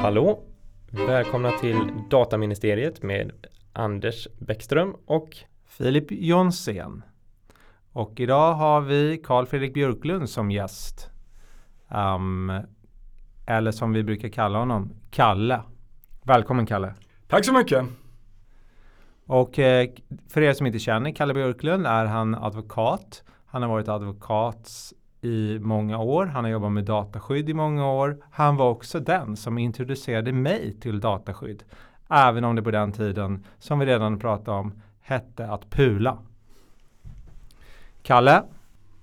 Hallå! Välkomna till Dataministeriet med Anders Bäckström och Filip Jonsson. Och idag har vi Carl Fredrik Björklund som gäst. Eller som vi brukar kalla honom, Kalle. Välkommen Kalle! Tack så mycket! Och för er som inte känner Kalle Björklund är han advokat. Han har varit advokat i många år. Han har jobbat med dataskydd i många år. Han var också den som introducerade mig till dataskydd. Även om det på den tiden, som vi redan pratade om, hette att pula. Kalle?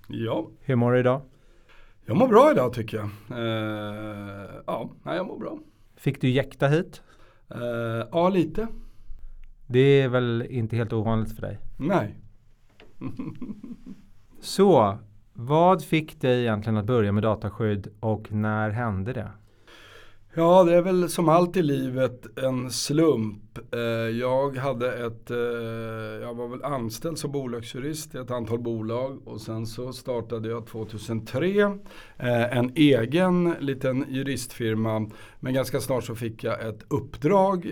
Ja? Hur mår du idag? Jag mår bra idag tycker jag. Jag mår bra. Fick du jäkta hit? Ja, lite. Det är väl inte helt ovanligt för dig? Nej. Så, vad fick dig egentligen att börja med dataskydd och när hände det? Ja, det är väl som allt i livet en slump. Jag var väl anställd som bolagsjurist i ett antal bolag och sen så startade jag 2003 en egen liten juristfirma. Men ganska snart så fick jag ett uppdrag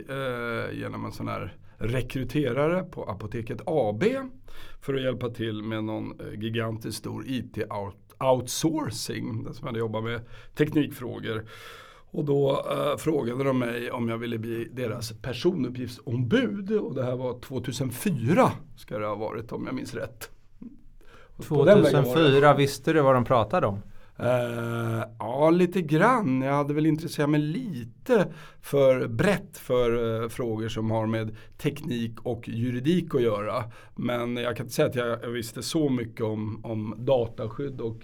genom en sån här rekryterare på apoteket AB för att hjälpa till med någon gigantiskt stor IT-outsourcing där som hade jobbat med teknikfrågor. Och då frågade de mig om jag ville bli deras personuppgiftsombud och det här var 2004 ska det ha varit om jag minns rätt. 2004, visste du vad de pratade om? Ja, lite grann. Jag hade väl intresserat mig lite för brett för frågor som har med teknik och juridik att göra. Men jag kan inte säga att jag visste så mycket om dataskydd och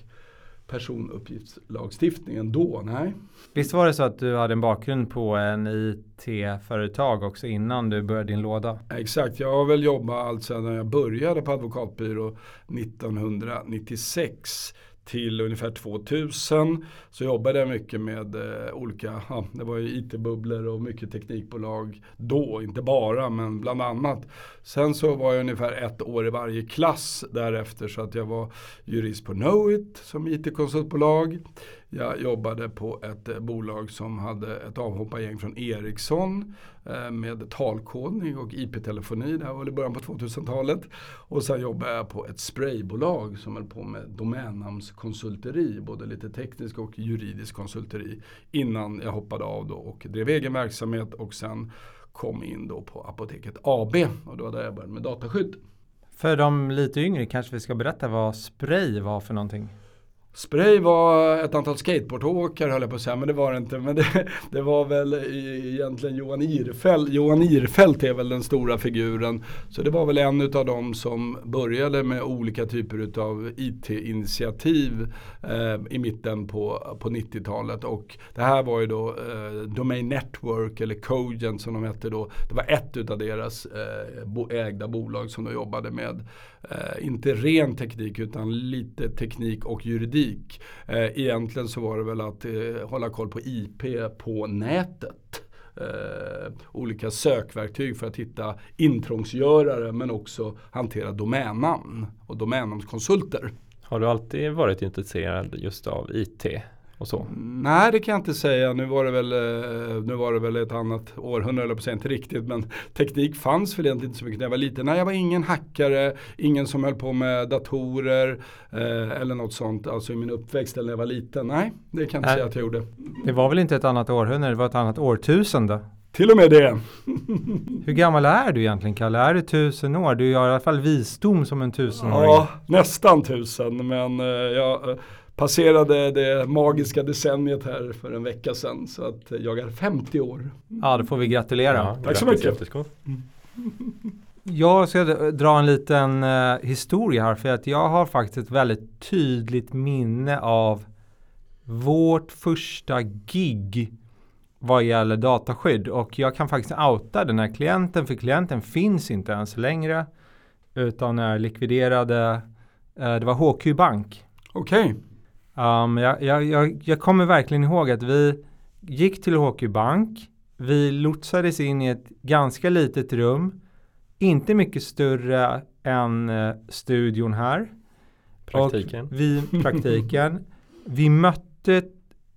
personuppgiftslagstiftningen då, nej. Visst var det så att du hade en bakgrund på en IT-företag också innan du började din låda? Exakt, jag har väl jobbat alltså när jag började på advokatbyrå 1996 till ungefär 2000 så jobbade jag mycket med olika, det var ju IT-bubblor och mycket teknikbolag då, inte bara men bland annat. Sen så var jag ungefär ett år i varje klass därefter så att jag var jurist på Know It som IT-konsultbolag. Jag jobbade på ett bolag som hade ett avhoppargäng från Ericsson med talkodning och IP-telefoni. Det här var i början på 2000-talet. Och sen jobbade jag på ett spraybolag som höll på med domännamnskonsulteri. Både lite teknisk och juridisk konsulteri. Innan jag hoppade av då och drev egen verksamhet. Och sen kom in då på apoteket AB. Och då hade jag börjat med dataskydd. För de lite yngre kanske vi ska berätta vad Spray var för någonting. Spray var ett antal skateboardåkare höll jag på att säga, men det var det inte. Men det var väl egentligen Johan Ihrfelt. Johan Ihrfelt är väl den stora figuren. Så det var väl en av dem som började med olika typer av IT-initiativ i mitten på 90-talet. Och det här var ju då Domain Network eller Cogen som de hette då. Det var ett av deras ägda bolag som de jobbade med. Inte ren teknik utan lite teknik och juridik. Egentligen så var det väl att hålla koll på IP på nätet. Olika sökverktyg för att hitta intrångsgörare men också hantera domännamn och domännamnskonsulter. Har du alltid varit intresserad just av IT? Och så? Nej, det kan jag inte säga. Nu var det väl ett annat århundrade på sig, inte riktigt, men teknik fanns väl egentligen inte så mycket när jag var liten. Nej, jag var ingen hackare, ingen som höll på med datorer eller något sånt, alltså i min uppväxt eller när jag var liten. Nej, det kan jag inte säga att jag gjorde. Det var väl inte ett annat århundrade, det var ett annat årtusende. Till och med det. Hur gammal är du egentligen, Kalle? Är du 1000 år? Du har i alla fall visdom som en 1000-åring. Ja, nästan 1000, men jag passerade det magiska decenniet här för en vecka sedan så att jag är 50 år. Ja, då får vi gratulera. Ja, tack så mycket. Jag ska dra en liten historia här för att jag har faktiskt ett väldigt tydligt minne av vårt första gig vad gäller dataskydd och jag kan faktiskt outa den här klienten för klienten finns inte ens längre utan är likviderade. Det var HQ Bank. Okej. Okay. Jag kommer verkligen ihåg att vi gick till HQ Bank, vi lotsades in i ett ganska litet rum, inte mycket större än studion här. Praktiken. Vi mötte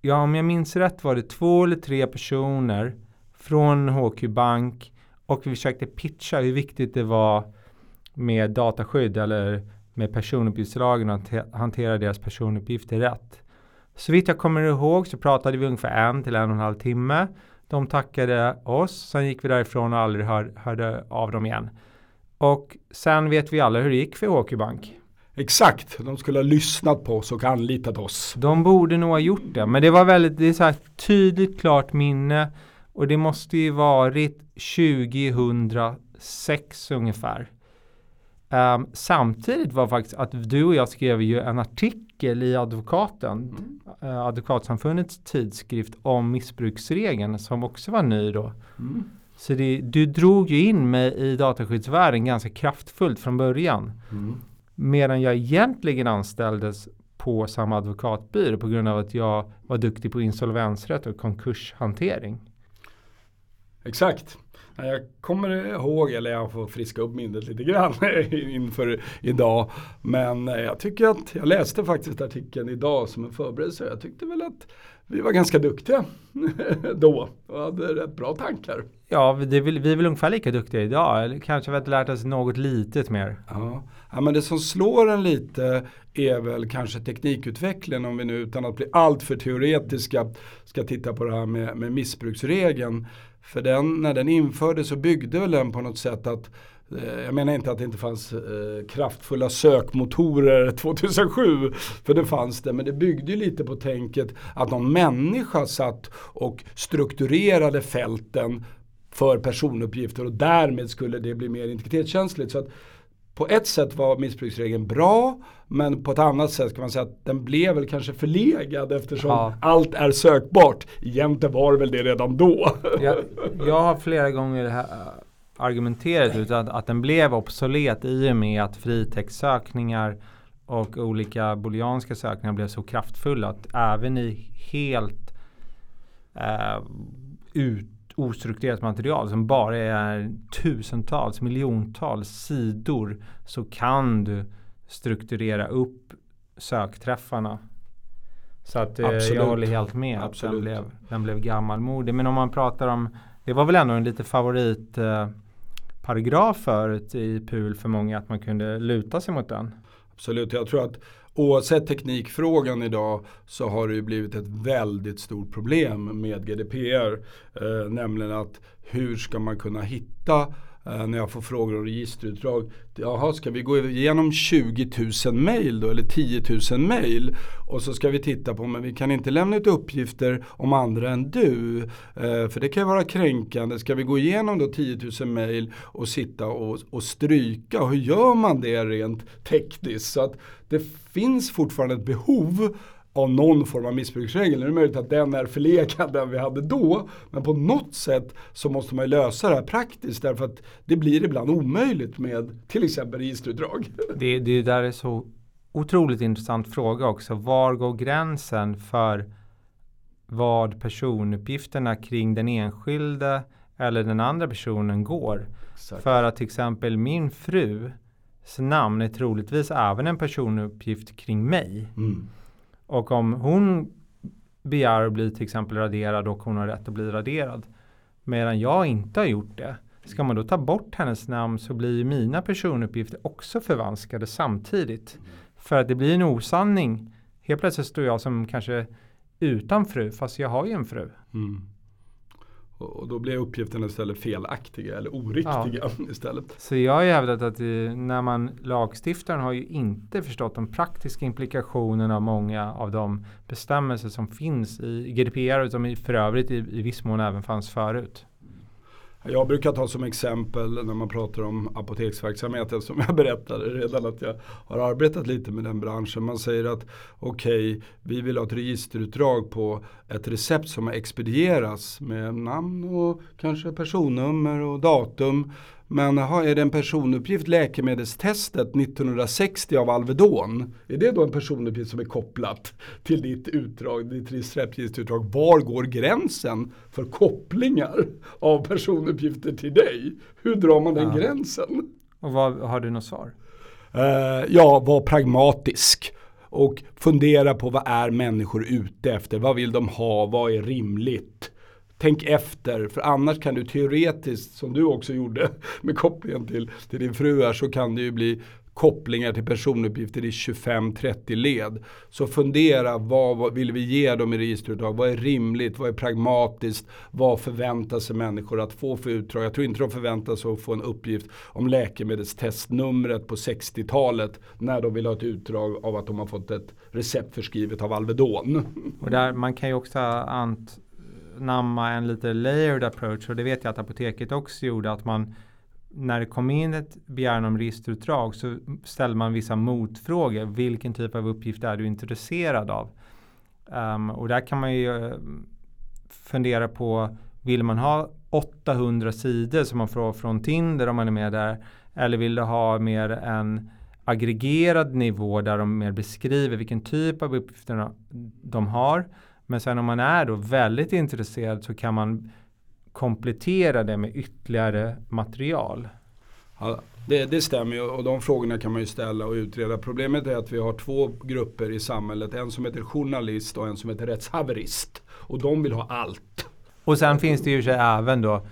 ja, om jag minns rätt var det 2 eller 3 personer från HQ Bank och vi försökte pitcha hur viktigt det var med dataskydd eller med personuppgiftslagen och hantera deras personuppgifter rätt. Så vitt jag kommer ihåg så pratade vi ungefär 1 till 1,5 timme. De tackade oss, sen gick vi därifrån och aldrig hörde av dem igen. Och sen vet vi alla hur det gick för HQ Bank. Exakt, de skulle ha lyssnat på oss och anlitat oss. De borde nog ha gjort det, men det var väldigt, det är så här tydligt klart minne och det måste ju varit 2006 ungefär. Samtidigt var faktiskt att du och jag skrev ju en artikel i Advokatsamfundets tidskrift om missbruksregeln som också var ny då. Mm. Så du drog ju in mig i dataskyddsvärlden ganska kraftfullt från början. Mm. Medan jag egentligen anställdes på samma advokatbyrå på grund av att jag var duktig på insolvensrätt och konkurshantering. Exakt. Jag kommer ihåg, eller jag får friska upp minnet lite grann inför idag. Men jag tycker att, jag läste faktiskt artikeln idag som en förberedelse. Jag tyckte väl att vi var ganska duktiga då och hade rätt bra tankar. Ja, vi är väl ungefär lika duktiga idag. Eller kanske vi har lärt oss något litet mer. Ja, men det som slår en lite är väl kanske teknikutvecklingen. Om vi nu utan att bli allt för teoretiska ska titta på det här med missbruksregeln. För när den infördes så byggde väl den på något sätt att, jag menar inte att det inte fanns kraftfulla sökmotorer 2007, för det fanns det, men det byggde ju lite på tänket att någon människa satt och strukturerade fälten för personuppgifter och därmed skulle det bli mer integritetskänsligt. Så att på ett sätt var missbruksregeln bra, men på ett annat sätt kan man säga att den blev väl kanske förlegad eftersom allt är sökbart. Egentligen var väl det redan då. Jag har flera gånger här argumenterat ut att den blev obsolet i och med att fritextsökningar och olika booleanska sökningar blev så kraftfulla att även i helt ostrukturerat material som bara är tusentals, miljontals sidor så kan du strukturera upp sökträffarna. Så att jag håller helt med att den blev gammalmodig. Men om man pratar om, det var väl ändå en lite favoritparagraf förut i PUL för många att man kunde luta sig mot den. Absolut, jag tror att oavsett teknikfrågan idag så har det ju blivit ett väldigt stort problem med GDPR. Nämligen att hur ska man kunna hitta, när jag får frågor om registerutdrag, jaha, ska vi gå igenom 20 000 mejl då, eller 10 000 mejl? Och så ska vi titta på, men vi kan inte lämna ut uppgifter om andra än du. För det kan vara kränkande. Ska vi gå igenom då 10 000 mejl och sitta och stryka? Och hur gör man det rent tekniskt? Så att det finns fortfarande ett behov av någon form av missbruksregel. Det är möjligt att den är förlegad den vi hade då. Men på något sätt så måste man ju lösa det här praktiskt. Därför att det blir ibland omöjligt med till exempel registerutdrag. Det där är så otroligt intressant fråga också. Var går gränsen för vad personuppgifterna kring den enskilde eller den andra personen går? Exakt. För att till exempel min frus namn är troligtvis även en personuppgift kring mig. Mm. Och om hon begär att bli till exempel raderad och hon har rätt att bli raderad. Medan jag inte har gjort det. Ska man då ta bort hennes namn så blir mina personuppgifter också förvanskade samtidigt. För att det blir en osanning. Helt plötsligt står jag som kanske utan fru fast jag har ju en fru. Mm. Och då blir uppgifterna istället felaktiga eller oriktiga istället. Så jag har ju hävdat att lagstiftaren har ju inte förstått de praktiska implikationerna av många av de bestämmelser som finns i GDPR och som för övrigt i viss mån även fanns förut. Jag brukar ta som exempel när man pratar om apoteksverksamheten som jag berättade redan att jag har arbetat lite med den branschen. Man säger att okej, vi vill ha ett registerutdrag på ett recept som expedieras med namn och kanske personnummer och datum. Men är det en personuppgift läkemedelstestet 1960 av Alvedon? Är det då en personuppgift som är kopplat till ditt registerutdrag? Var går gränsen för kopplingar av personuppgifter till dig? Hur drar man den gränsen? Och har du något svar? Var pragmatisk. och fundera på vad är människor ute efter, vad vill de ha, vad är rimligt. Tänk efter, för annars kan du teoretiskt, som du också gjorde med kopplingen till din fru här, så kan det ju bli kopplingar till personuppgifter i 25-30 led. Så fundera, vad vill vi ge dem i registerutdrag? Vad är rimligt? Vad är pragmatiskt? Vad förväntar sig människor att få för utdrag? Jag tror inte de förväntar sig att få en uppgift om läkemedelstestnumret på 60-talet när de vill ha ett utdrag av att de har fått ett recept förskrivet av Alvedon. Och där, man kan ju också anamma en lite layered approach, och det vet jag att apoteket också gjorde, att man när det kom in ett begäran om registerutdrag så ställer man vissa motfrågor. Vilken typ av uppgift är du intresserad av? Och där kan man ju fundera på, vill man ha 800 sidor som man får från Tinder om man är med där? Eller vill du ha mer en aggregerad nivå där de mer beskriver vilken typ av uppgifter de har? Men sen om man är då väldigt intresserad så kan man komplettera det med ytterligare material. Ja, det stämmer ju, och de frågorna kan man ju ställa och utreda. Problemet är att vi har två grupper i samhället. En som heter journalist och en som heter rättshaverist. Och de vill ha allt. Och sen finns det ju sig även då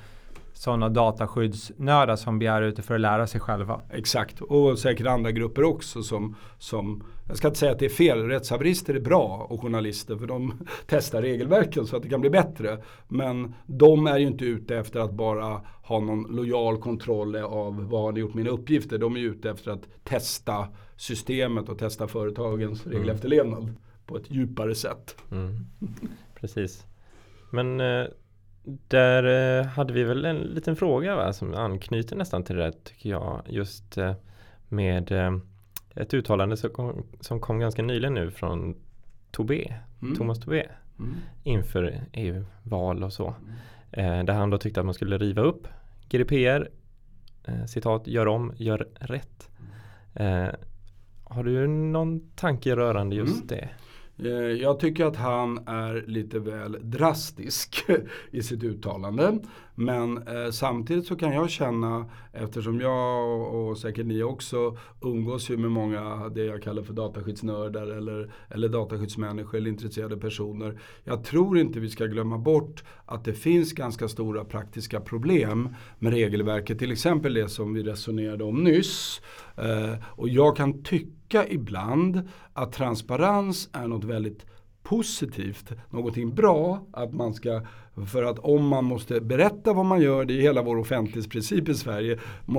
sådana dataskyddsnördar som begär ute för att lära sig själva. Exakt, och säkert andra grupper också som jag ska inte säga att det är fel, rättshaverister är bra och journalister för de testar regelverken så att det kan bli bättre. Men de är ju inte ute efter att bara ha någon lojal kontroll av vad har ni gjort mina uppgifter. De är ju ute efter att testa systemet och testa företagens regelefterlevnad på ett djupare sätt. Mm. Precis. Men där hade vi väl en liten fråga som anknyter nästan till det tycker jag. Just med ett uttalande som kom ganska nyligen nu från Tobé, Thomas Tobé inför EU-val och så. Där han då tyckte att man skulle riva upp GDPR, citat, gör om, gör rätt. Har du någon tanke rörande just det? Jag tycker att han är lite väl drastisk i sitt uttalande. Men samtidigt så kan jag känna, eftersom jag och säkert ni också umgås ju med många det jag kallar för dataskyddsnördar eller dataskyddsmänniskor eller intresserade personer. Jag tror inte vi ska glömma bort att det finns ganska stora praktiska problem med regelverket. Till exempel det som vi resonerade om nyss. Och jag kan tycka ibland att transparens är något väldigt positivt, någonting bra att man ska, för att om man måste berätta vad man gör, det är hela vår offentlighetsprincip i Sverige,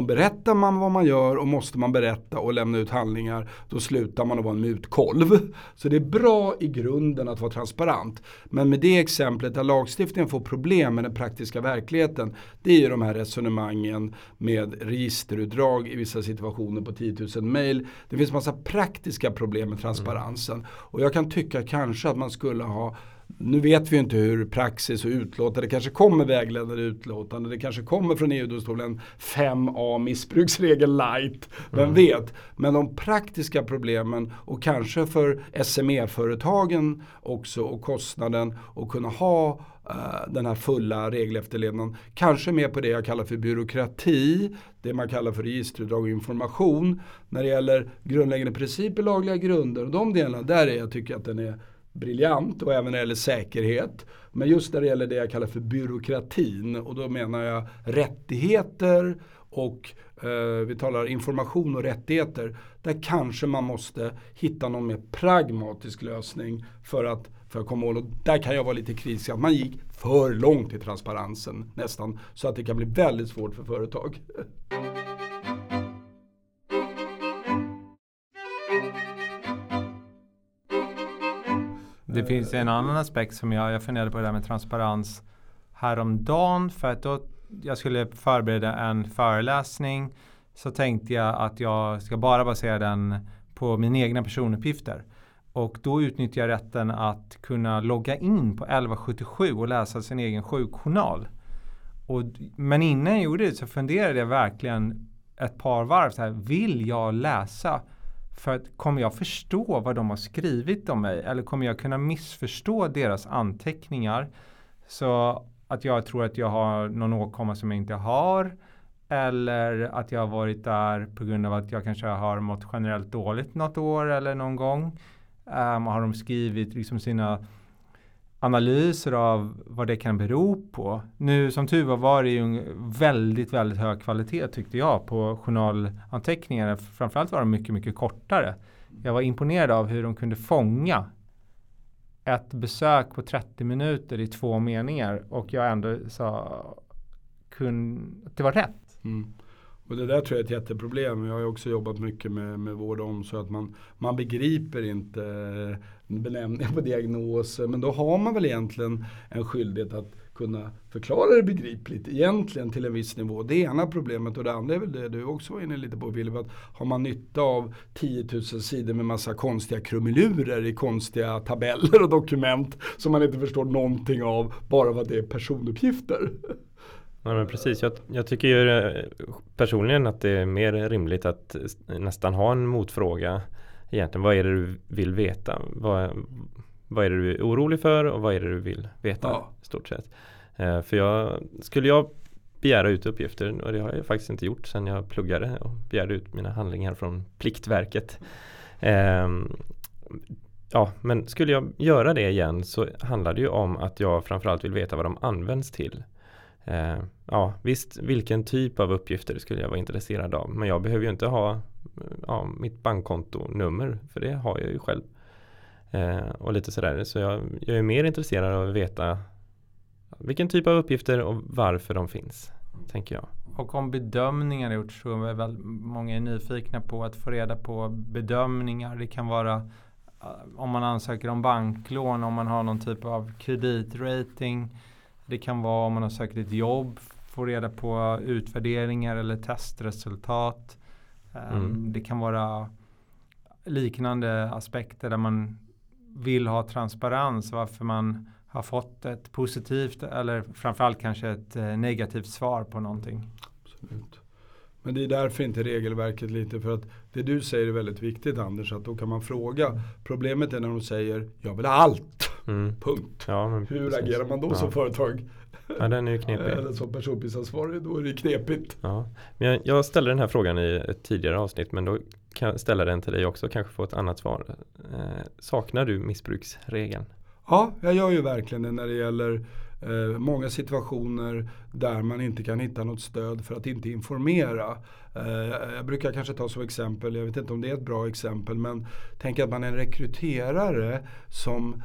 berättar man vad man gör och måste man berätta och lämna ut handlingar, då slutar man att vara en mutkolv. Så det är bra i grunden att vara transparent, men med det exemplet där lagstiftningen får problem med den praktiska verkligheten, det är ju de här resonemangen med registerutdrag i vissa situationer på 10 000 mejl. Det finns massa praktiska problem med transparensen, och jag kan tycka kanske att man skulle ha, nu vet vi inte hur praxis och utlåtande, det kanske kommer vägledande utlåtande, det kanske kommer från EU-domstolen 5A missbruksregeln light, vem vet. Men de praktiska problemen, och kanske för SME-företagen också, och kostnaden och kunna ha den här fulla regelefterlevnaden, kanske mer på det jag kallar för byråkrati, det man kallar för registerutdrag och information. När det gäller grundläggande principer, lagliga grunder och de delarna, där är jag tycker att den är briljant, och även när det gäller säkerhet. Men just när det gäller det jag kallar för byråkratin, och då menar jag rättigheter och vi talar information och rättigheter, där kanske man måste hitta någon mer pragmatisk lösning för att komma ihåg. Och där kan jag vara lite kritisk att man gick för långt i transparensen nästan, så att det kan bli väldigt svårt för företag. Det finns en annan aspekt som jag funderade på, det där med transparens häromdagen, för att då jag skulle förbereda en föreläsning så tänkte jag att jag ska bara basera den på mina egna personuppgifter, och då utnyttjar jag rätten att kunna logga in på 1177 och läsa sin egen sjukjournal. Men innan jag gjorde det så funderade jag verkligen ett par varv så här, vill jag läsa? För att, kommer jag förstå vad de har skrivit om mig? Eller kommer jag kunna missförstå deras anteckningar? Så att jag tror att jag har någon åkomma som jag inte har. Eller att jag har varit där på grund av att jag kanske har mått generellt dåligt något år eller någon gång. Har de skrivit liksom sina analyser av vad det kan bero på? Nu som tur var det ju väldigt, väldigt hög kvalitet tyckte jag på journalanteckningarna. Framförallt var de mycket, mycket kortare. Jag var imponerad av hur de kunde fånga ett besök på 30 minuter i 2 meningar och jag ändå sa att det var rätt. Mm. Och det där tror jag är ett jätteproblem. Jag har ju också jobbat mycket med vård och omsorg. Att man begriper inte benämningen på diagnoser. Men då har man väl egentligen en skyldighet att kunna förklara det begripligt. Egentligen till en viss nivå. Det ena problemet och det andra är väl det du också var inne lite på, Filip. Att har man nytta av 10 000 sidor med massa konstiga krumelurer i konstiga tabeller och dokument som man inte förstår någonting av bara vad det är personuppgifter? Ja, men precis. Jag tycker ju personligen att det är mer rimligt att nästan ha en motfråga egentligen. Vad är det du vill veta? Vad är det du är orolig för och vad är det du vill veta i stort sett? För skulle jag begära ut uppgifter, och det har jag faktiskt inte gjort sedan jag pluggade och begärde ut mina handlingar från Pliktverket. Men skulle jag göra det igen så handlar det ju om att jag framförallt vill veta vad de används till. Visst, vilken typ av uppgifter skulle jag vara intresserad av, men jag behöver ju inte ha mitt bankkontonummer, för det har jag ju själv och lite sådär, så jag är mer intresserad av att veta vilken typ av uppgifter och varför de finns, tänker jag. Och om bedömningar är gjort så är väl många nyfikna på att få reda på bedömningar. Det kan vara om man ansöker om banklån, om man har någon typ av kreditrating. Det kan vara om man har sökt ett jobb, få reda på utvärderingar eller testresultat. Det kan vara liknande aspekter där man vill ha transparens. Varför man har fått ett positivt eller framförallt kanske ett negativt svar på någonting. Absolut. Men det är därför inte regelverket lite, för att det du säger är väldigt viktigt, Anders, att då kan man fråga. Problemet är när de säger, jag vill ha allt. Mm. Punkt. Ja, men hur agerar man då som företag? Ja, den är ju knepig. Eller som personuppgiftsansvarig, då är det knepigt. Ja. Men jag ställde den här frågan i ett tidigare avsnitt, men då kan jag ställa den till dig också och kanske få ett annat svar. Saknar du missbruksregeln? Ja, jag gör ju verkligen det när det gäller många situationer där man inte kan hitta något stöd för att inte informera. Jag brukar kanske ta som exempel, jag vet inte om det är ett bra exempel, men tänk att man är en rekryterare som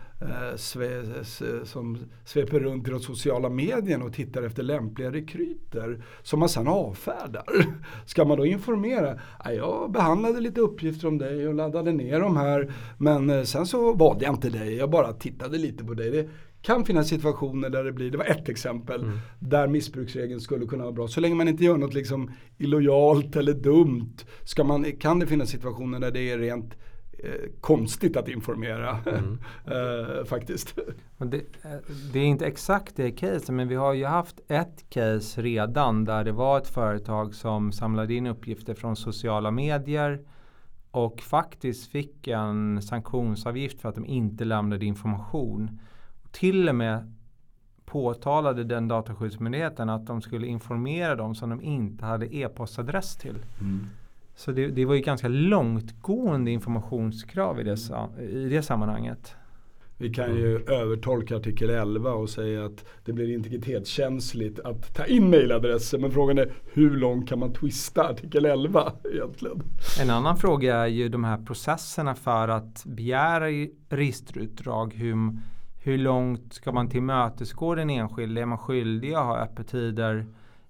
sveper runt i de sociala medierna och tittar efter lämpliga rekryter som man sedan avfärdar. Ska man då informera? Jag behandlade lite uppgifter om dig och laddade ner dem här, men sen så bad jag inte dig, jag bara tittade lite på dig. Det kan finnas situationer där det var ett exempel, där missbruksregeln skulle kunna vara bra. Så länge man inte gör något liksom illojalt eller dumt kan det finnas situationer där det är rent konstigt att informera faktiskt. Det är inte exakt det case, men vi har ju haft ett case redan där det var ett företag som samlade in uppgifter från sociala medier och faktiskt fick en sanktionsavgift för att de inte lämnade information. Till och med påtalade den dataskyddsmyndigheten att de skulle informera dem som de inte hade e-postadress till. Mm. Så det var ju ganska långtgående informationskrav i det sammanhanget. Vi kan ju övertolka artikel 11 och säga att det blir integritetskänsligt att ta in mejladresser. Men frågan är, hur långt kan man twista artikel 11 egentligen? En annan fråga är ju de här processerna för att begära registerutdrag. Hur långt ska man tillmötesgå den enskilde? Är man skyldig att ha öppettider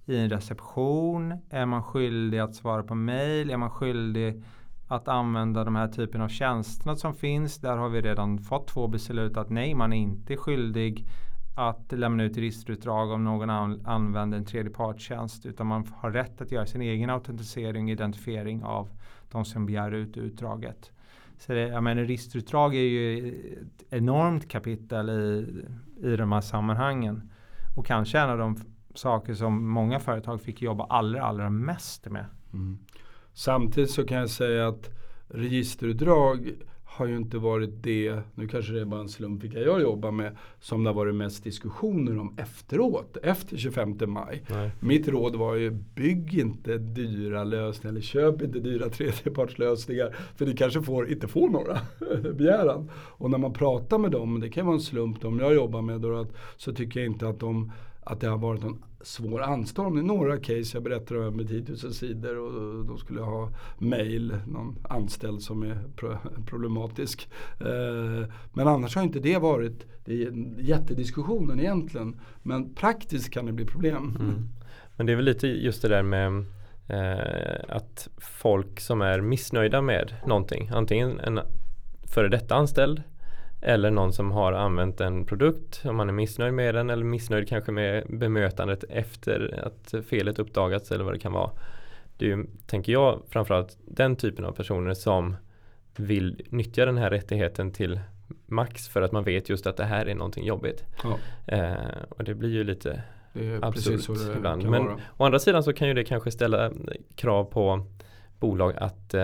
i en reception? Är man skyldig att svara på mejl? Är man skyldig att använda de här typen av tjänsterna som finns? Där har vi redan fått 2 beslut att nej, man är inte skyldig att lämna ut registerutdrag om någon använder en tredjepartstjänst, utan man har rätt att göra sin egen autentisering och identifiering av de som begär ut utdraget. Så registerutdrag är ju ett enormt kapitel i de här sammanhangen. Och kanske en av de saker som många företag fick jobba allra, allra mest med. Mm. Samtidigt så kan jag säga att registerutdrag har ju inte varit det, nu kanske det är bara en slump vilka jag jobbar med, som det har varit mest diskussioner om efteråt, efter 25 maj. Nej. Mitt råd var ju, bygg inte dyra lösningar eller köp inte dyra tredjepartslösningar, för ni kanske inte får några begäran. Och när man pratar med dem, det kan vara en slump de jag jobbar med då, så tycker jag inte att det har varit någon svår anstormning. Några case jag berättade om med 10 000 sidor och då skulle jag ha mejl, någon anställd som är problematisk. Men annars har inte det varit, det är jättediskussionen egentligen. Men praktiskt kan det bli problem. Mm. Men det är väl lite just det där med att folk som är missnöjda med någonting, antingen en före detta anställd eller någon som har använt en produkt, om man är missnöjd med den eller missnöjd kanske med bemötandet efter att felet uppdagats eller vad det kan vara. Det är ju, tänker jag, framförallt den typen av personer som vill nyttja den här rättigheten till max för att man vet just att det här är någonting jobbigt. Ja. Och det blir ju lite absurt ibland. Men å andra sidan så kan ju det kanske ställa krav på bolag att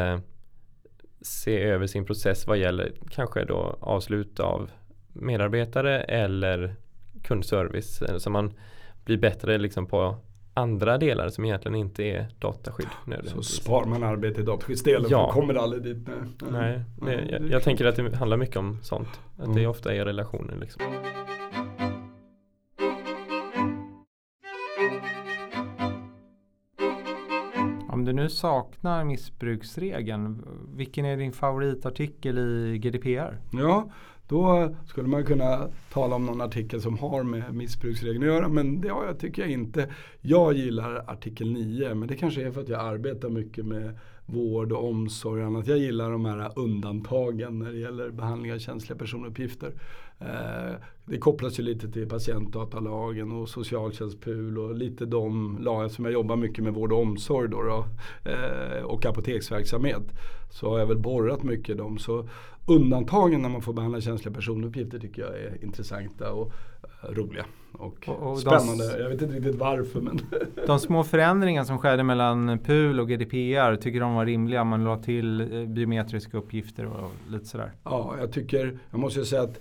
se över sin process vad gäller kanske då avslut av medarbetare eller kundservice, så man blir bättre liksom på andra delar som egentligen inte är dataskydd. Så sparar man arbete i dataskyddsdelen, ja. För kommer aldrig dit. Nej, jag tänker att det handlar mycket om sånt. Att det är ofta är relationer liksom. Om du nu saknar missbruksregeln, vilken är din favoritartikel i GDPR? Ja, då skulle man kunna tala om någon artikel som har med missbruksregeln att göra, men det tycker jag inte. Jag gillar artikel 9, men det kanske är för att jag arbetar mycket med vård och omsorg och annat. Jag gillar de här undantagen när det gäller behandling av känsliga personuppgifter. Det kopplas ju lite till patientdatalagen och socialtjänstpul och lite de lagar som jag jobbar mycket med vård och omsorg då, och apoteksverksamhet. Så har jag väl borrat mycket dem. Så undantagen när man får behandla känsliga personuppgifter tycker jag är intressanta och roliga och spännande. Jag vet inte riktigt varför, men de små förändringar som skedde mellan PUL och GDPR tycker de var rimliga. Man la till biometriska uppgifter och lite sådär. Ja, jag måste ju säga att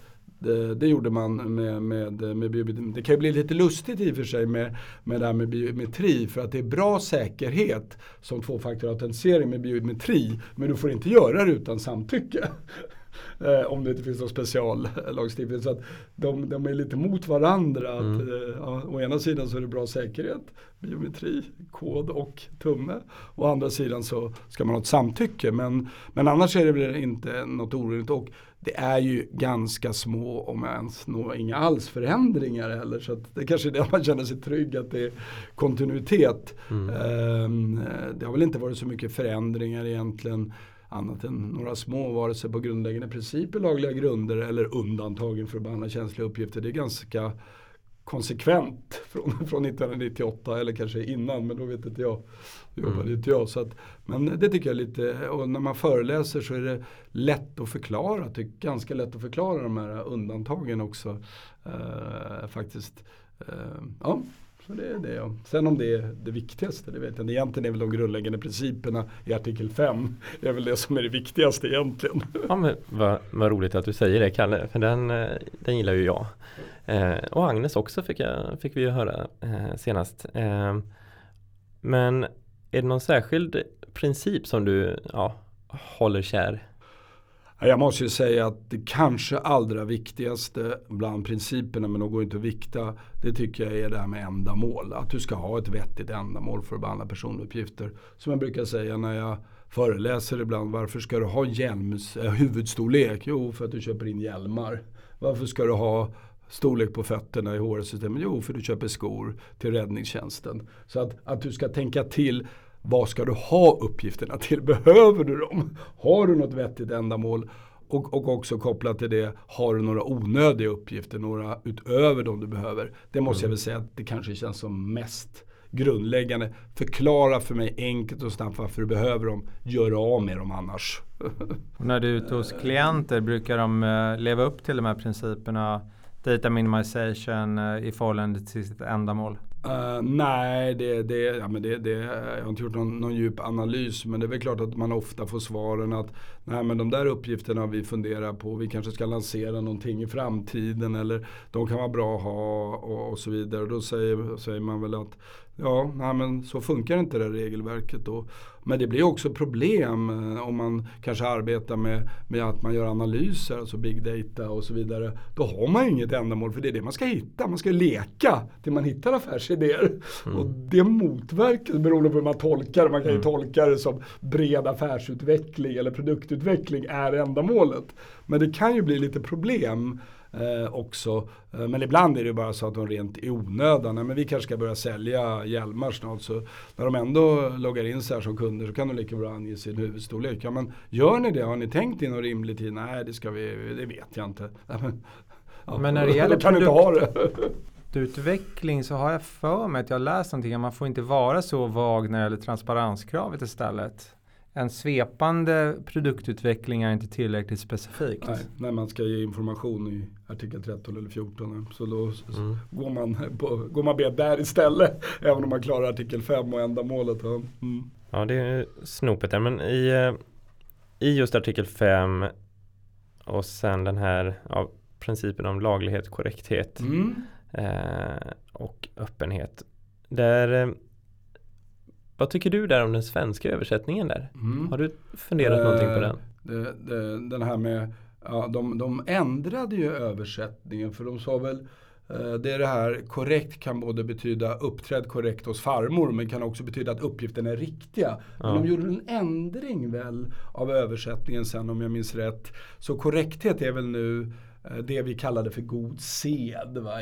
det gjorde man med biometri. Det kan ju bli lite lustigt i och för sig med det här med biometri, för att det är bra säkerhet som tvåfaktorautentisering med biometri, men du får inte göra det utan samtycke. Om det inte finns någon speciallagstiftning. Så att de är lite mot varandra. Att, å ena sidan så är det bra säkerhet, biometri, kod och tumme. Å andra sidan så ska man ha ett samtycke. Men annars är det inte något oroligt. Och det är ju ganska små, om ens inga alls förändringar heller. Så att det kanske är det man känner sig trygg, att det är kontinuitet. Det har väl inte varit så mycket förändringar egentligen, annat än några små, vare sig på grundläggande principer, lagliga grunder eller undantagen för att behandla känsliga uppgifter. Det är ganska konsekvent från 1998 eller kanske innan, men då vet inte jag. Då jobbade inte jag. Så att, men det tycker jag lite, och när man föreläser så är det lätt att förklara, ganska lätt att förklara de här undantagen också faktiskt. Ja. Så det är det. Ja. Sen om det är det viktigaste, det vet jag. Egentligen är väl de grundläggande principerna i artikel 5 är väl det som är det viktigaste egentligen. Ja, men vad roligt att du säger det, Kalle, för den gillar ju jag. Och Agnes också fick vi ju höra senast. Men är det någon särskild princip som du håller kär? Jag måste ju säga att det kanske allra viktigaste bland principerna, men de går inte att vikta, det tycker jag är det här med ändamål. Att du ska ha ett vettigt ändamål för att behandla personuppgifter. Som jag brukar säga när jag föreläser ibland, varför ska du ha huvudstorlek? Jo, för att du köper in hjälmar. Varför ska du ha storlek på fötterna i HR-systemet? Jo, för att du köper skor till räddningstjänsten. Så att du ska tänka till. Vad ska du ha uppgifterna till? Behöver du dem? Har du något vettigt ändamål? Och också kopplat till det, har du några onödiga uppgifter? Några utöver dem du behöver? Det måste jag väl säga att det kanske känns som mest grundläggande. Förklara för mig enkelt och snabbt varför du behöver dem. Gör av med dem annars. Och när du är ute hos klienter, brukar de leva upp till de här principerna? Data minimization i förhållande till sitt ändamål? Nej, jag har inte gjort någon djup analys, men det är väl klart att man ofta får svaren att nej, men de där uppgifterna vi funderar på, vi kanske ska lansera någonting i framtiden eller de kan vara bra att ha och så vidare. Och då säger man väl att ja, nej, men så funkar inte det regelverket då. Men det blir också problem om man kanske arbetar med att man gör analyser, alltså big data och så vidare. Då har man inget ändamål, för det är det man ska hitta. Man ska leka till man hittar affärsidéer. Mm. Och det motverkar, beroende på hur man tolkar. Man kan ju tolka det som bred affärsutveckling eller produktutveckling är ändamålet. Men det kan ju bli lite problem. Också. Men ibland är det bara så att de rent i onödan, men vi kanske ska börja sälja hjälmar snart, så när de ändå loggar in så här som kunder så kan de lika bra ange sin huvudstorlek. Ja, men gör ni det? Har ni tänkt in någon rimlig tid? Nej, det vet jag inte. Ja, men när det gäller produktutveckling så har jag för mig att jag läst någonting. Man får inte vara så vag när det gäller transparenskravet istället. En svepande produktutveckling är inte tillräckligt specifikt. Nej, när man ska ge information i artikel 13 eller 14. Så då går man där istället. Även om man klarar artikel 5 och ändamålet. Mm. Ja, det är snopet där. Men i just artikel 5 och sen den här principen om laglighet, korrekthet och öppenhet. Där... Vad tycker du där om den svenska översättningen där? Mm. Har du funderat någonting på den? Den här med... Ja, de ändrade ju översättningen, för de sa väl... Det här korrekt kan både betyda uppträdd korrekt hos farmor, men kan också betyda att uppgifterna är riktiga. Men de gjorde en ändring väl av översättningen sen, om jag minns rätt. Så korrekthet är väl nu... det vi kallade för god sed, va?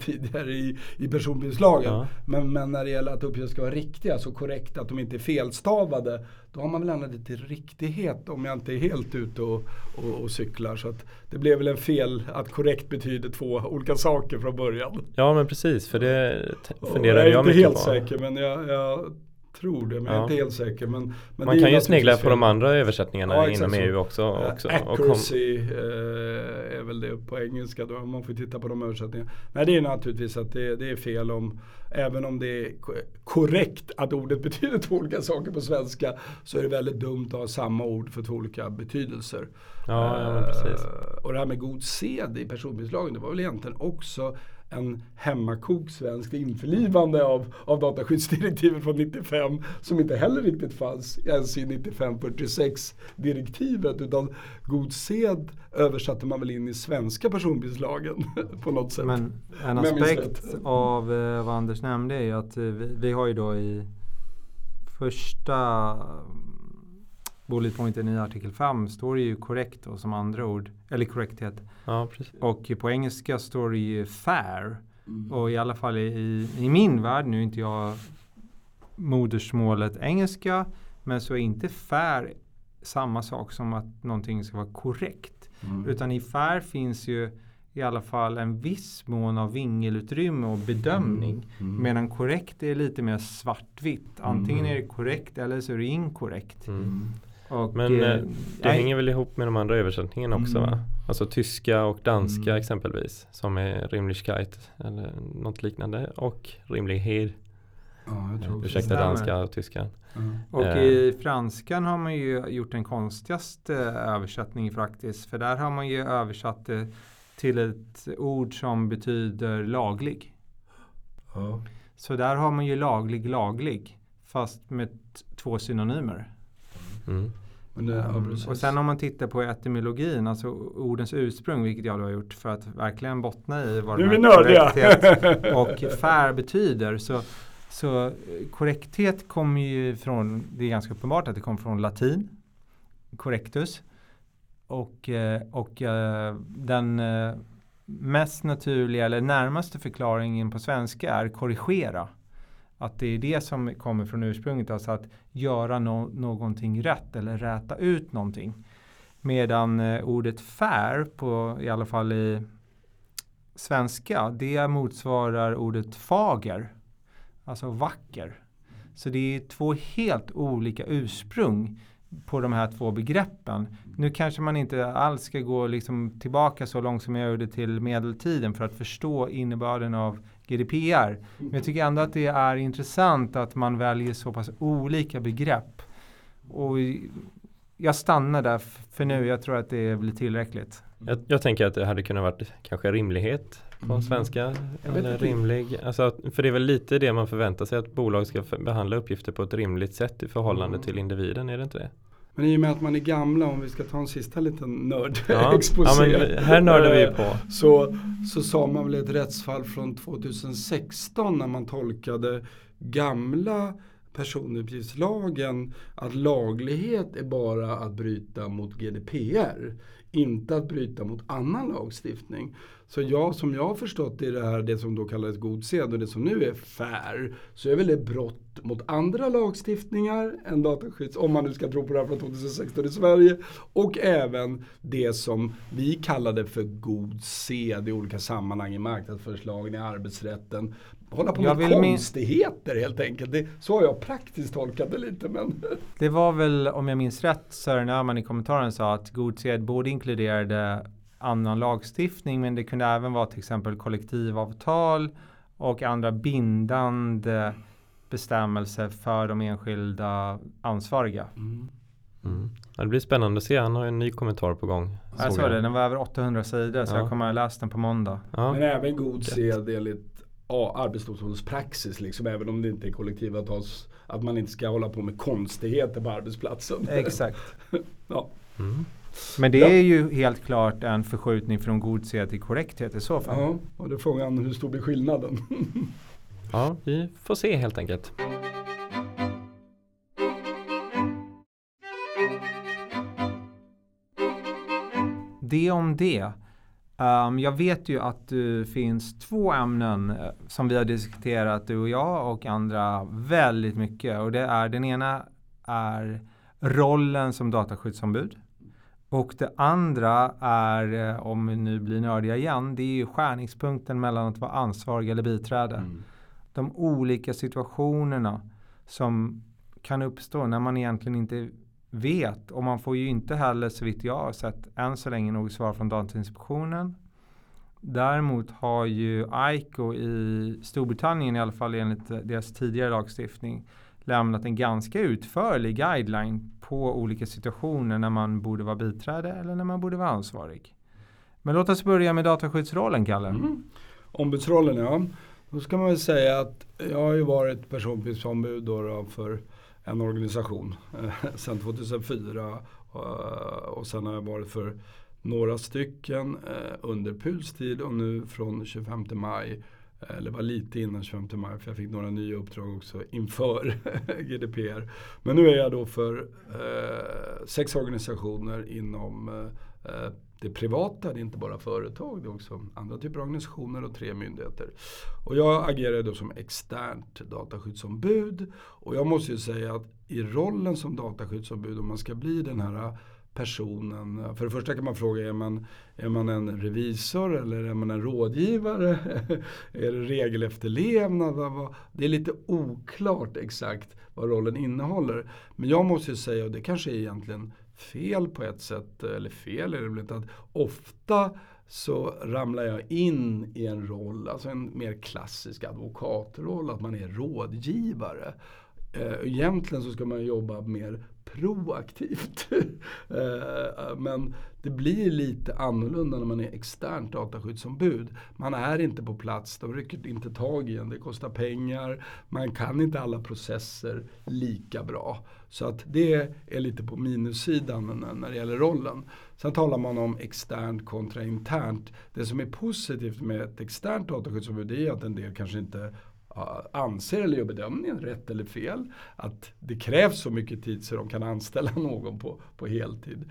Tidigare i personbilslagen. Ja. Men när det gäller att uppgifter ska vara riktiga, så korrekt att de inte är felstavade, då har man väl ändrat det till riktighet, om jag inte är helt ute och cyklar. Så att det blev väl en fel att korrekt betyder två olika saker från början. Ja, men precis, för det funderar jag mycket på. Jag är inte helt säker, men jag tror det, men jag är inte helt säker. Men man kan ju snegla på de andra översättningarna inom EU också. Accuracy är väl det på engelska då, man får titta på de översättningarna. Nej, det är naturligtvis att det är fel om, även om det är korrekt att ordet betyder två olika saker på svenska, så är det väldigt dumt att ha samma ord för två olika betydelser. Ja, precis. Och det här med god sed i personuppgiftslagen, det var väl egentligen också en hemmakok svenskt införlivande av dataskyddsdirektiven från 95, som inte heller riktigt fanns ens i 9546-direktivet, utan god sed översatte man väl in i svenska personuppgiftslagen på något sätt. Men en aspekt av vad Anders nämnde är att vi har ju då i första bulletpointen i artikel 5 står det ju korrekt och som andra ord, eller korrekthet. Ja, precis. Och på engelska står det ju fair. Mm. Och i alla fall i min värld, nu är inte jag modersmålet engelska, men så är inte fair samma sak som att någonting ska vara korrekt. Mm. Utan i fair finns ju i alla fall en viss mån av vingelutrymme och bedömning. Mm. Medan korrekt är lite mer svartvitt. Antingen är det korrekt eller så är det inkorrekt. Mm. Och, men det hänger väl ihop med de andra översättningarna också, va? Alltså tyska och danska exempelvis, som är rimligkeit eller något liknande, och rimlighet. Ursäkta danska och tyska. Och i franskan har man ju gjort den konstigaste översättningen faktiskt, för där har man ju översatt det till ett ord som betyder laglig. Så där har man ju laglig, fast med två synonymer. Mm. Men och sen om man tittar på etymologin, alltså ordens ursprung, vilket jag då har gjort för att verkligen bottna i vad den här korrekthet och fair betyder, så korrekthet kommer ju från, det är ganska uppenbart att det kommer från latin, correctus, och den mest naturliga eller närmaste förklaringen på svenska är korrigera. Att det är det som kommer från ursprunget, alltså att göra någonting rätt eller räta ut någonting. Medan ordet fair, i alla fall i svenska, det motsvarar ordet fager, alltså vacker. Så det är två helt olika ursprung på de här två begreppen. Nu kanske man inte alls ska gå liksom tillbaka så långt som jag gjorde till medeltiden för att förstå innebörden av GDPR. Men jag tycker ändå att det är intressant att man väljer så pass olika begrepp. Och jag stannar där för nu. Jag tror att det blir tillräckligt. Jag tänker att det hade kunnat vara kanske rimlighet på svenska. Eller rimlig. Alltså, för det är väl lite det man förväntar sig, att bolag ska behandla uppgifter på ett rimligt sätt i förhållande till individen, är det inte det? Men i och med att man är gamla, om vi ska ta en sista liten nördexposé. Ja, men här nördar vi på. Så sa man väl ett rättsfall från 2016 när man tolkade gamla personuppgiftslagen att laglighet är bara att bryta mot GDPR, inte att bryta mot annan lagstiftning. Så som jag har förstått det här, det som då kallades god sed och det som nu är fair, så är väl det brott mot andra lagstiftningar än dataskydds, om man nu ska tro på det här från 2016 i Sverige, och även det som vi kallade för god sed i olika sammanhang, i marknadsförslagen, i arbetsrätten. Hålla på med konstigheter helt enkelt. Så har jag praktiskt tolkat det lite. Men det var väl, om jag minns rätt, Sören Öhman i kommentaren sa att god sed borde inkluderade annan lagstiftning, men det kunde även vara till exempel kollektivavtal och andra bindande bestämmelser för de enskilda ansvariga. Ja, det blir spännande att se. Han har en ny kommentar på gång. Jag såg det. Den var över 800 sidor så jag kommer att läsa den på måndag. Ja. Men även god sed enligt arbetsdomstolens praxis, liksom, även om det inte är kollektivavtals, att man inte ska hålla på med konstigheter på arbetsplatsen. Exakt. Men det är ju helt klart en förskjutning från god sed till korrekthet i så fall. Ja, och det är frågan hur stor blir skillnaden? Ja, vi får se helt enkelt. Det om det. Jag vet ju att det finns två ämnen som vi har diskuterat, du och jag och andra, väldigt mycket. Och den ena är rollen som dataskyddsombud. Och det andra är, om vi nu blir nördiga igen, det är ju skärningspunkten mellan att vara ansvarig eller biträde. De olika situationerna som kan uppstå när man egentligen inte vet. Och man får ju inte heller, såvitt jag har sett, än så länge något svar från Datainspektionen. Däremot har ju ICO i Storbritannien, i alla fall enligt deras tidigare lagstiftning, lämnat en ganska utförlig guideline på olika situationer när man borde vara biträde eller när man borde vara ansvarig. Men låt oss börja med dataskyddsrollen, Kalle. Ombudsrollen, ja. Då ska man väl säga att jag har ju varit personuppgiftsombud för en organisation sedan 2004 och sen har jag varit för några stycken under PULs tid och nu från 25 maj. Eller var lite innan 25 maj, för jag fick några nya uppdrag också inför GDPR. Men nu är jag då för 6 organisationer inom det privata. Det är inte bara företag, det är också andra typer av organisationer och 3 myndigheter. Och jag agerar då som externt dataskyddsombud. Och jag måste ju säga att i rollen som dataskyddsombud, om man ska bli den här personen. För det första kan man fråga, är man en revisor eller är man en rådgivare? Är det regelefterlevnad? Det är lite oklart exakt vad rollen innehåller. Men jag måste ju säga, och det kanske är egentligen fel på ett sätt, eller fel är det väl inte, att ofta så ramlar jag in i en roll, alltså en mer klassisk advokatroll, att man är rådgivare. Egentligen så ska man jobba mer proaktivt. Men det blir lite annorlunda när man är externt dataskyddsombud. Man är inte på plats, de rycker inte tag i en, det kostar pengar, man kan inte alla processer lika bra. Så att det är lite på minussidan när det gäller rollen. Sen talar man om externt kontra internt. Det som är positivt med ett externt dataskyddsombud är att en del kanske inte anser eller gör bedömningen rätt eller fel, att det krävs så mycket tid så de kan anställa någon på heltid.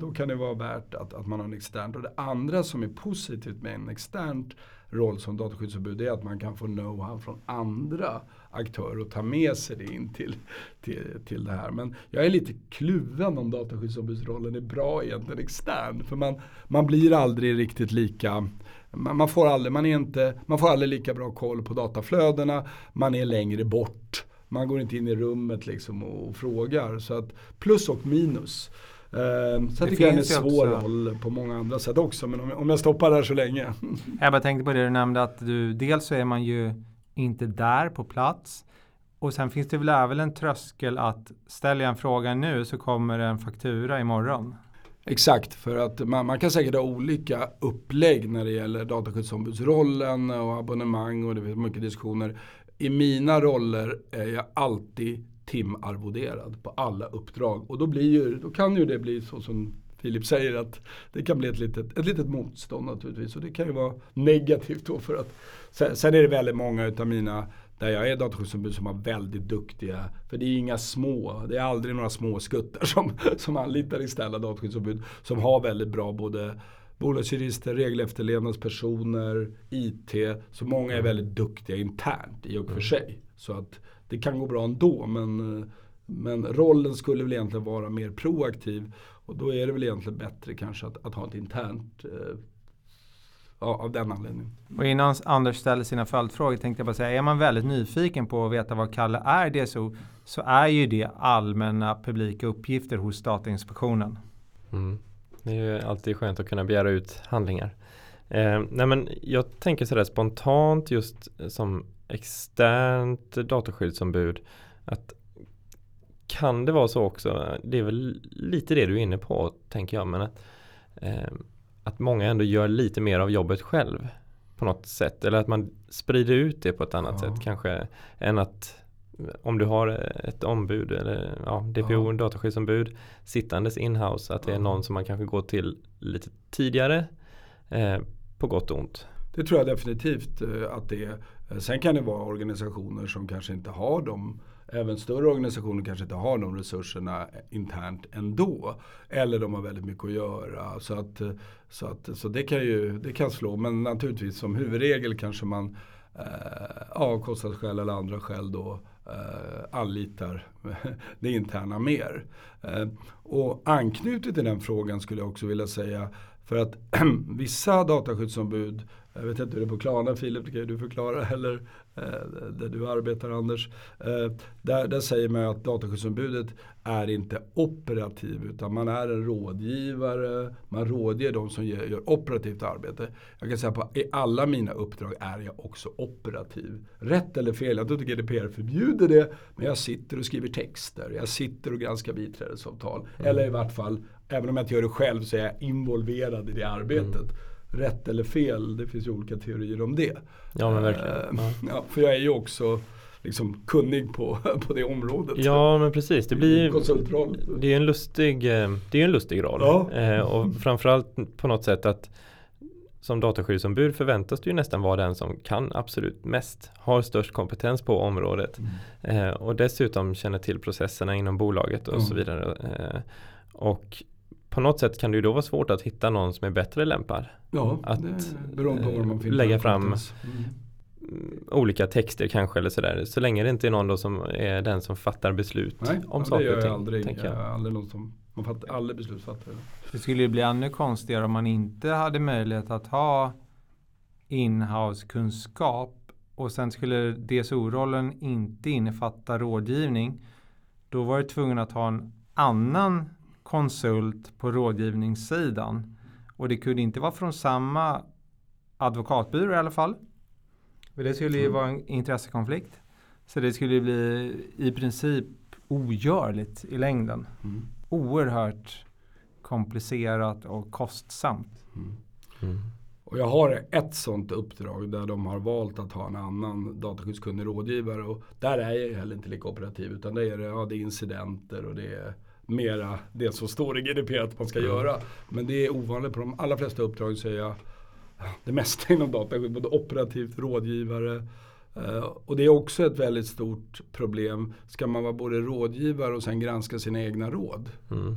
Då kan det vara värt att man har en externt. Och det andra som är positivt med en externt roll som dataskyddsombud är att man kan få know-how från andra aktörer och ta med sig det in till det här. Men jag är lite kluven om dataskyddsombudsrollen är bra egentligen extern, för man blir aldrig riktigt lika. Man får aldrig lika bra koll på dataflödena. Man är längre bort Man går inte in i rummet liksom och frågar. Så att plus och minus. Så det finns är en svår roll på många andra sätt också. Men om jag stoppar där så länge. Jag tänkte på det du nämnde. Att dels så är man ju inte där på plats. Och sen finns det väl även en tröskel att ställa en fråga nu så kommer en faktura imorgon. Exakt, för att man kan säkert ha olika upplägg när det gäller dataskyddsombudsrollen och abonnemang och det finns mycket diskussioner. I mina roller är jag alltid timarvoderad på alla uppdrag och då kan ju det bli så som Filip säger att det kan bli ett litet motstånd naturligtvis och det kan ju vara negativt då för att sen är det väldigt många utav mina där jag är dataskyddsombud som är väldigt duktiga. För det är inga små. Det är aldrig några små skuttar som anlitar istället dataskyddsombud. Som har väldigt bra både bolagsjurister, regelefterlevnadspersoner, IT. Så många är väldigt duktiga internt i och för sig. Så att det kan gå bra ändå. Men rollen skulle väl egentligen vara mer proaktiv. Och då är det väl egentligen bättre kanske att ha ett internt av den anledningen. Och innan Anders ställer sina följdfrågor tänkte jag bara säga, är man väldigt nyfiken på att veta vad Kalle är DSO så är ju det allmänna publika uppgifter hos Datainspektionen. Det är ju alltid skönt att kunna begära ut handlingar. Men jag tänker sådär spontant just som externt dataskyddsombud att kan det vara så också, det är väl lite det du är inne på tänker jag, men att många ändå gör lite mer av jobbet själv på något sätt. Eller att man sprider ut det på ett annat sätt kanske. Än att om du har ett ombud eller DPO, dataskyddsombud sittandes in-house. Att det är någon som man kanske går till lite tidigare på gott och ont. Det tror jag definitivt att det är. Sen kan det vara organisationer som kanske inte har dem. Även större organisationer kanske inte har de resurserna internt ändå. Eller de har väldigt mycket att göra. Så det kan slå. Men naturligtvis som huvudregel kanske man av kostnadsskäl eller andra skäl då anlitar det interna mer. Och anknutet till den frågan skulle jag också vilja säga. För att vissa dataskyddsombud, jag vet inte hur det är på Klarna, Filip, det kan ju du förklara, eller där du arbetar, Anders. Där säger man att dataskyddsombudet är inte operativ, utan man är en rådgivare, man rådger de som gör operativt arbete. Jag kan säga att i alla mina uppdrag är jag också operativ. Rätt eller fel, jag tror inte GDPR förbjuder det, men jag sitter och skriver texter, jag sitter och granskar biträdesavtal, eller i vart fall, även om jag inte gör det själv så är jag involverad i det arbetet. Rätt eller fel, det finns ju olika teorier om det. Ja, men verkligen. För jag är ju också liksom kunnig på det området. Ja, men precis. Det blir konsultroll. Det är en lustig roll. Ja. Och framförallt på något sätt att som dataskyddsombud förväntas du ju nästan vara den som kan absolut mest, har störst kompetens på området. Och dessutom känner till processerna inom bolaget och så vidare. Och på något sätt kan det ju då vara svårt att hitta någon som är bättre lämpad att lägga fram olika texter kanske eller sådär. Så länge det inte är någon då som är den som fattar beslut om saker och ting. Aldrig beslutsfattare. Det skulle ju bli ännu konstigare om man inte hade möjlighet att ha in-house-kunskap och sen skulle DSO-rollen inte innefatta rådgivning. Då var du tvungen att ha en annan konsult på rådgivningssidan och det kunde inte vara från samma advokatbyrå i alla fall. Det skulle ju vara en intressekonflikt. Så det skulle bli i princip ogörligt i längden. Oerhört komplicerat och kostsamt. Och jag har ett sånt uppdrag där de har valt att ha en annan dataskyddskunnig rådgivare och där är jag heller inte lika operativ utan där är det, det är incidenter och det är mera det som står i GDPR att man ska göra. Men det är ovanligt på de allra flesta uppdrag så är jag det mesta inom data. Både operativt, rådgivare. Och det är också ett väldigt stort problem. Ska man vara både rådgivare och sen granska sina egna råd?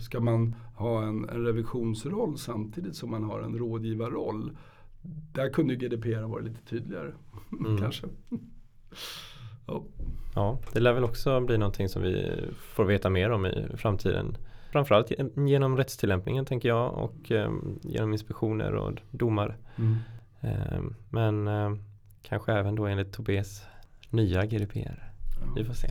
Ska man ha en revisionsroll samtidigt som man har en rådgivarroll? Där kunde GDPR vara lite tydligare. Kanske. Ja, det lär väl också bli någonting som vi får veta mer om i framtiden. Framförallt genom rättstillämpningen tänker jag och genom inspektioner och domar. Men kanske även då enligt Tobés nya GDPR. Vi får se.